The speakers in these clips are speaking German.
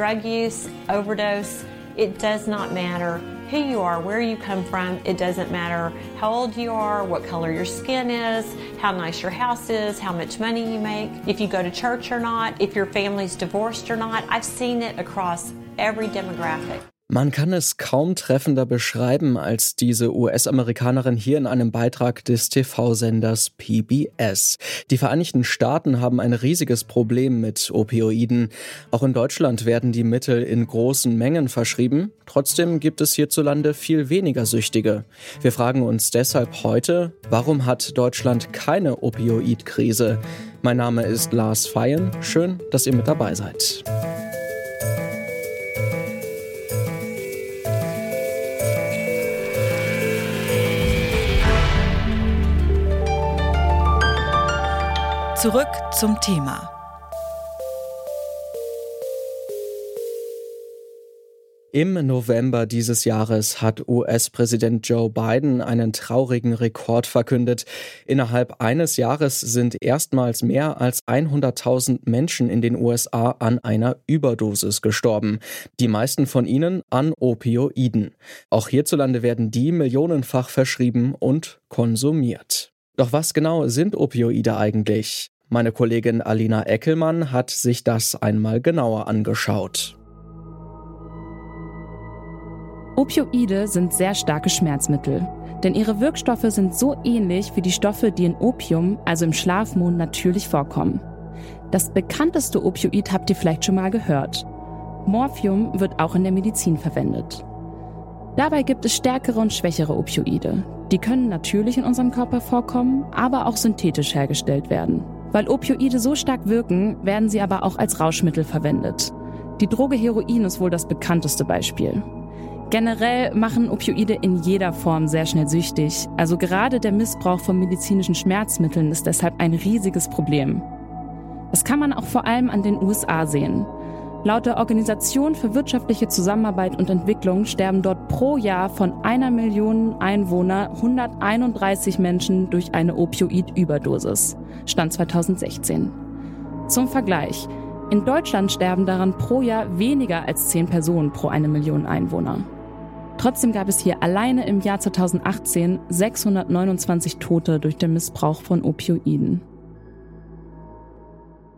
drug use, overdose, it does not matter who you are, where you come from. It doesn't matter how old you are, what color your skin is, how nice your house is, how much money you make, if you go to church or not, if your family's divorced or not. I've seen it across every demographic. Man kann es kaum treffender beschreiben als diese US-Amerikanerin hier in einem Beitrag des TV-Senders PBS. Die Vereinigten Staaten haben ein riesiges Problem mit Opioiden. Auch in Deutschland werden die Mittel in großen Mengen verschrieben. Trotzdem gibt es hierzulande viel weniger Süchtige. Wir fragen uns deshalb heute, warum hat Deutschland keine Opioid-Krise? Mein Name ist Lars Feyen. Schön, dass ihr mit dabei seid. Zurück zum Thema. Im November dieses Jahres hat US-Präsident Joe Biden einen traurigen Rekord verkündet. Innerhalb eines Jahres sind erstmals mehr als 100.000 Menschen in den USA an einer Überdosis gestorben. Die meisten von ihnen an Opioiden. Auch hierzulande werden die millionenfach verschrieben und konsumiert. Doch was genau sind Opioide eigentlich? Meine Kollegin Alina Eckelmann hat sich das einmal genauer angeschaut. Opioide sind sehr starke Schmerzmittel, denn ihre Wirkstoffe sind so ähnlich wie die Stoffe, die in Opium, also im Schlafmohn, natürlich vorkommen. Das bekannteste Opioid habt ihr vielleicht schon mal gehört. Morphium wird auch in der Medizin verwendet. Dabei gibt es stärkere und schwächere Opioide. Die können natürlich in unserem Körper vorkommen, aber auch synthetisch hergestellt werden. Weil Opioide so stark wirken, werden sie aber auch als Rauschmittel verwendet. Die Droge Heroin ist wohl das bekannteste Beispiel. Generell machen Opioide in jeder Form sehr schnell süchtig. Also gerade der Missbrauch von medizinischen Schmerzmitteln ist deshalb ein riesiges Problem. Das kann man auch vor allem an den USA sehen. Laut der Organisation für wirtschaftliche Zusammenarbeit und Entwicklung sterben dort pro Jahr von 1 Million Einwohner 131 Menschen durch eine Opioid-Überdosis, Stand 2016. Zum Vergleich, in Deutschland sterben daran pro Jahr weniger als 10 Personen pro 1 Million Einwohner. Trotzdem gab es hier alleine im Jahr 2018 629 Tote durch den Missbrauch von Opioiden.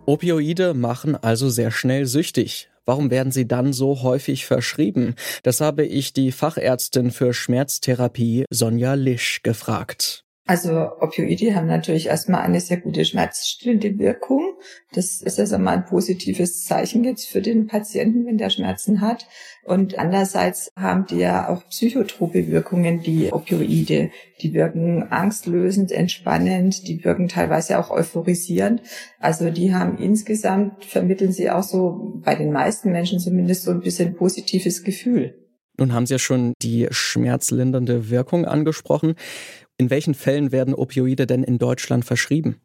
Opioide machen also sehr schnell süchtig. Warum werden sie dann so häufig verschrieben? Das habe ich die Fachärztin für Schmerztherapie Sonja Lisch gefragt. Also Opioide haben natürlich erstmal eine sehr gute schmerzstillende Wirkung. Das ist also mal ein positives Zeichen jetzt für den Patienten, wenn der Schmerzen hat. Und andererseits haben die ja auch psychotrope Wirkungen, die Opioide. Die wirken angstlösend, entspannend, die wirken teilweise auch euphorisierend. Also die haben insgesamt, vermitteln sie auch so bei den meisten Menschen zumindest so ein bisschen positives Gefühl. Nun haben Sie ja schon die schmerzlindernde Wirkung angesprochen. In welchen Fällen werden Opioide denn in Deutschland verschrieben?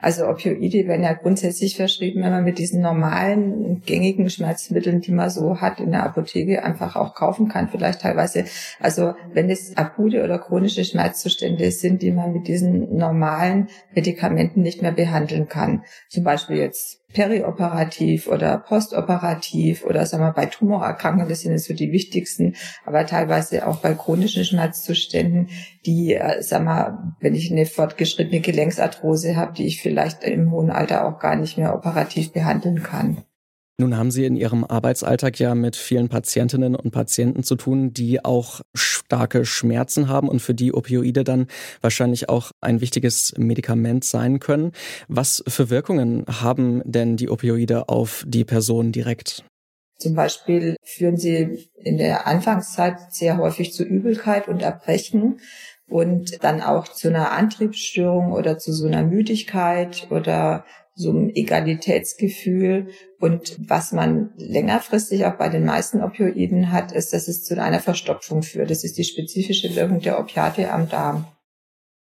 Also Opioide werden ja grundsätzlich verschrieben, wenn man mit diesen normalen, gängigen Schmerzmitteln, die man so hat, in der Apotheke einfach auch kaufen kann, vielleicht teilweise. Also wenn es akute oder chronische Schmerzzustände sind, die man mit diesen normalen Medikamenten nicht mehr behandeln kann. Zum Beispiel jetzt perioperativ oder postoperativ oder sagen wir bei Tumorerkrankungen, das sind jetzt so die wichtigsten, aber teilweise auch bei chronischen Schmerzzuständen, die, sagen wir, wenn ich eine fortgeschrittene Gelenksarthrose habe, die ich vielleicht im hohen Alter auch gar nicht mehr operativ behandeln kann. Nun haben Sie in Ihrem Arbeitsalltag ja mit vielen Patientinnen und Patienten zu tun, die auch starke Schmerzen haben und für die Opioide dann wahrscheinlich auch ein wichtiges Medikament sein können. Was für Wirkungen haben denn die Opioide auf die Person direkt? Zum Beispiel führen sie in der Anfangszeit sehr häufig zu Übelkeit und Erbrechen. Und dann auch zu einer Antriebsstörung oder zu so einer Müdigkeit oder so einem Egalitätsgefühl. Und was man längerfristig auch bei den meisten Opioiden hat, ist, dass es zu einer Verstopfung führt. Das ist die spezifische Wirkung der Opiate am Darm.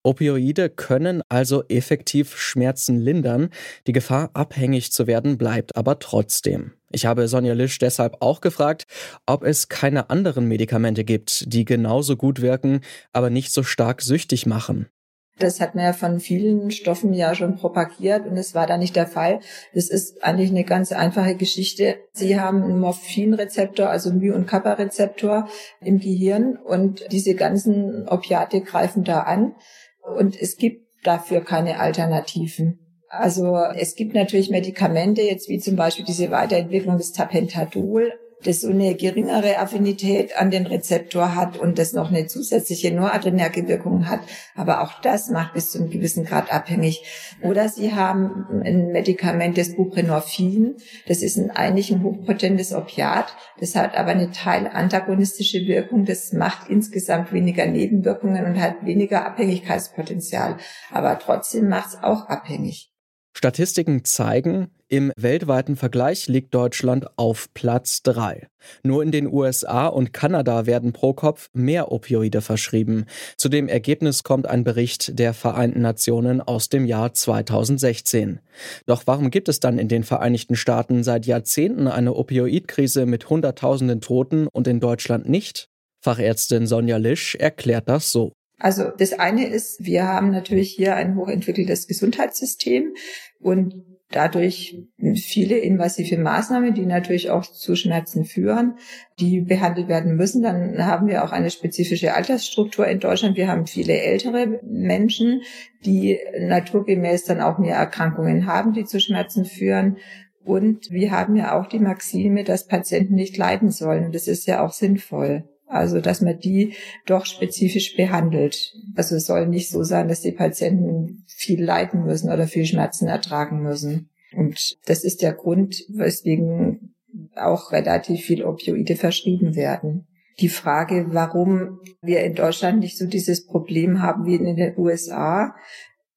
Opioide können also effektiv Schmerzen lindern. Die Gefahr, abhängig zu werden, bleibt aber trotzdem. Ich habe Sonja Lisch deshalb auch gefragt, ob es keine anderen Medikamente gibt, die genauso gut wirken, aber nicht so stark süchtig machen. Das hat man ja von vielen Stoffen ja schon propagiert und es war da nicht der Fall. Das ist eigentlich eine ganz einfache Geschichte. Sie haben einen Morphinrezeptor, also My- und Kappa-Rezeptor im Gehirn und diese ganzen Opiate greifen da an und es gibt dafür keine Alternativen. Also es gibt natürlich Medikamente, jetzt wie zum Beispiel diese Weiterentwicklung des Tapentadol, das so eine geringere Affinität an den Rezeptor hat und das noch eine zusätzliche noradrenerge Wirkung hat. Aber auch das macht bis zu einem gewissen Grad abhängig. Oder Sie haben ein Medikament, das Buprenorphin. Das ist eigentlich ein hochpotentes Opiat. Das hat aber eine teilantagonistische Wirkung. Das macht insgesamt weniger Nebenwirkungen und hat weniger Abhängigkeitspotenzial. Aber trotzdem macht es auch abhängig. Statistiken zeigen, im weltweiten Vergleich liegt Deutschland auf Platz 3. Nur in den USA und Kanada werden pro Kopf mehr Opioide verschrieben. Zu dem Ergebnis kommt ein Bericht der Vereinten Nationen aus dem Jahr 2016. Doch warum gibt es dann in den Vereinigten Staaten seit Jahrzehnten eine Opioidkrise mit Hunderttausenden Toten und in Deutschland nicht? Fachärztin Sonja Lisch erklärt das so. Also das eine ist, wir haben natürlich hier ein hochentwickeltes Gesundheitssystem und dadurch viele invasive Maßnahmen, die natürlich auch zu Schmerzen führen, die behandelt werden müssen. Dann haben wir auch eine spezifische Altersstruktur in Deutschland. Wir haben viele ältere Menschen, die naturgemäß dann auch mehr Erkrankungen haben, die zu Schmerzen führen. Und wir haben ja auch die Maxime, dass Patienten nicht leiden sollen. Und das ist ja auch sinnvoll. Also, dass man die doch spezifisch behandelt. Also, es soll nicht so sein, dass die Patienten viel leiden müssen oder viel Schmerzen ertragen müssen. Und das ist der Grund, weswegen auch relativ viel Opioide verschrieben werden. Die Frage, warum wir in Deutschland nicht so dieses Problem haben wie in den USA,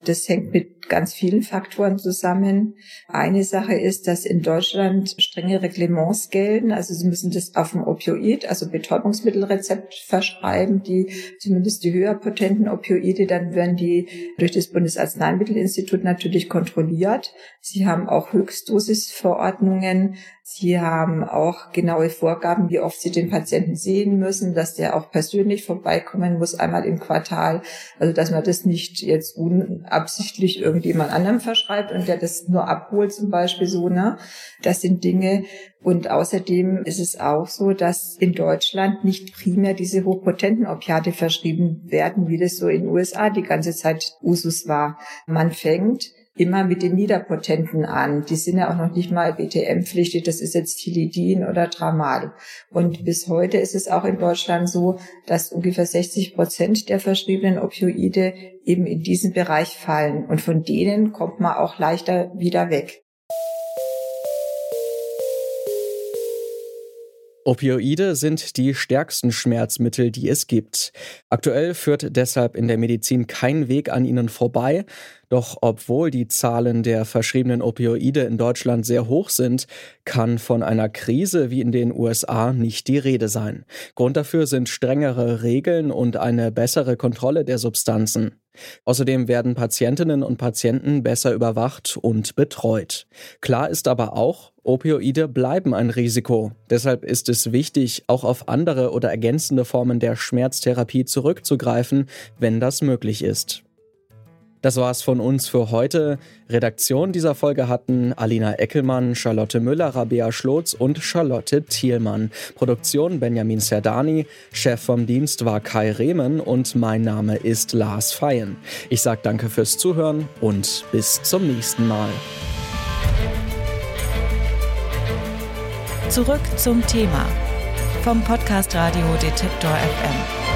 das hängt mit ganz vielen Faktoren zusammen. Eine Sache ist, dass in Deutschland strenge Reglements gelten. Also Sie müssen das auf dem Opioid, also Betäubungsmittelrezept verschreiben, die zumindest die höher potenten Opioide, dann werden die durch das Bundesarzneimittelinstitut natürlich kontrolliert. Sie haben auch Höchstdosisverordnungen. Sie haben auch genaue Vorgaben, wie oft Sie den Patienten sehen müssen, dass der auch persönlich vorbeikommen muss, einmal im Quartal. Also dass man das nicht jetzt unabsichtlich irgendjemand anderem verschreibt und der das nur abholt zum Beispiel so, ne? Das sind Dinge. Und außerdem ist es auch so, dass in Deutschland nicht primär diese hochpotenten Opiate verschrieben werden, wie das so in den USA die ganze Zeit Usus war. Man fängt immer mit den Niederpotenten an. Die sind ja auch noch nicht mal BTM-pflichtig. Das ist jetzt Tilidin oder Tramal. Und bis heute ist es auch in Deutschland so, dass ungefähr 60% der verschriebenen Opioide eben in diesen Bereich fallen. Und von denen kommt man auch leichter wieder weg. Opioide sind die stärksten Schmerzmittel, die es gibt. Aktuell führt deshalb in der Medizin kein Weg an ihnen vorbei. Doch obwohl die Zahlen der verschriebenen Opioide in Deutschland sehr hoch sind, kann von einer Krise wie in den USA nicht die Rede sein. Grund dafür sind strengere Regeln und eine bessere Kontrolle der Substanzen. Außerdem werden Patientinnen und Patienten besser überwacht und betreut. Klar ist aber auch, Opioide bleiben ein Risiko. Deshalb ist es wichtig, auch auf andere oder ergänzende Formen der Schmerztherapie zurückzugreifen, wenn das möglich ist. Das war's von uns für heute. Redaktion dieser Folge hatten Alina Eckelmann, Charlotte Müller, Rabea Schlotz und Charlotte Thielmann. Produktion Benjamin Serdani, Chef vom Dienst war Kai Rehmen und mein Name ist Lars Feyen. Ich sage danke fürs Zuhören und bis zum nächsten Mal. Zurück zum Thema vom Podcast Radio Detektor FM.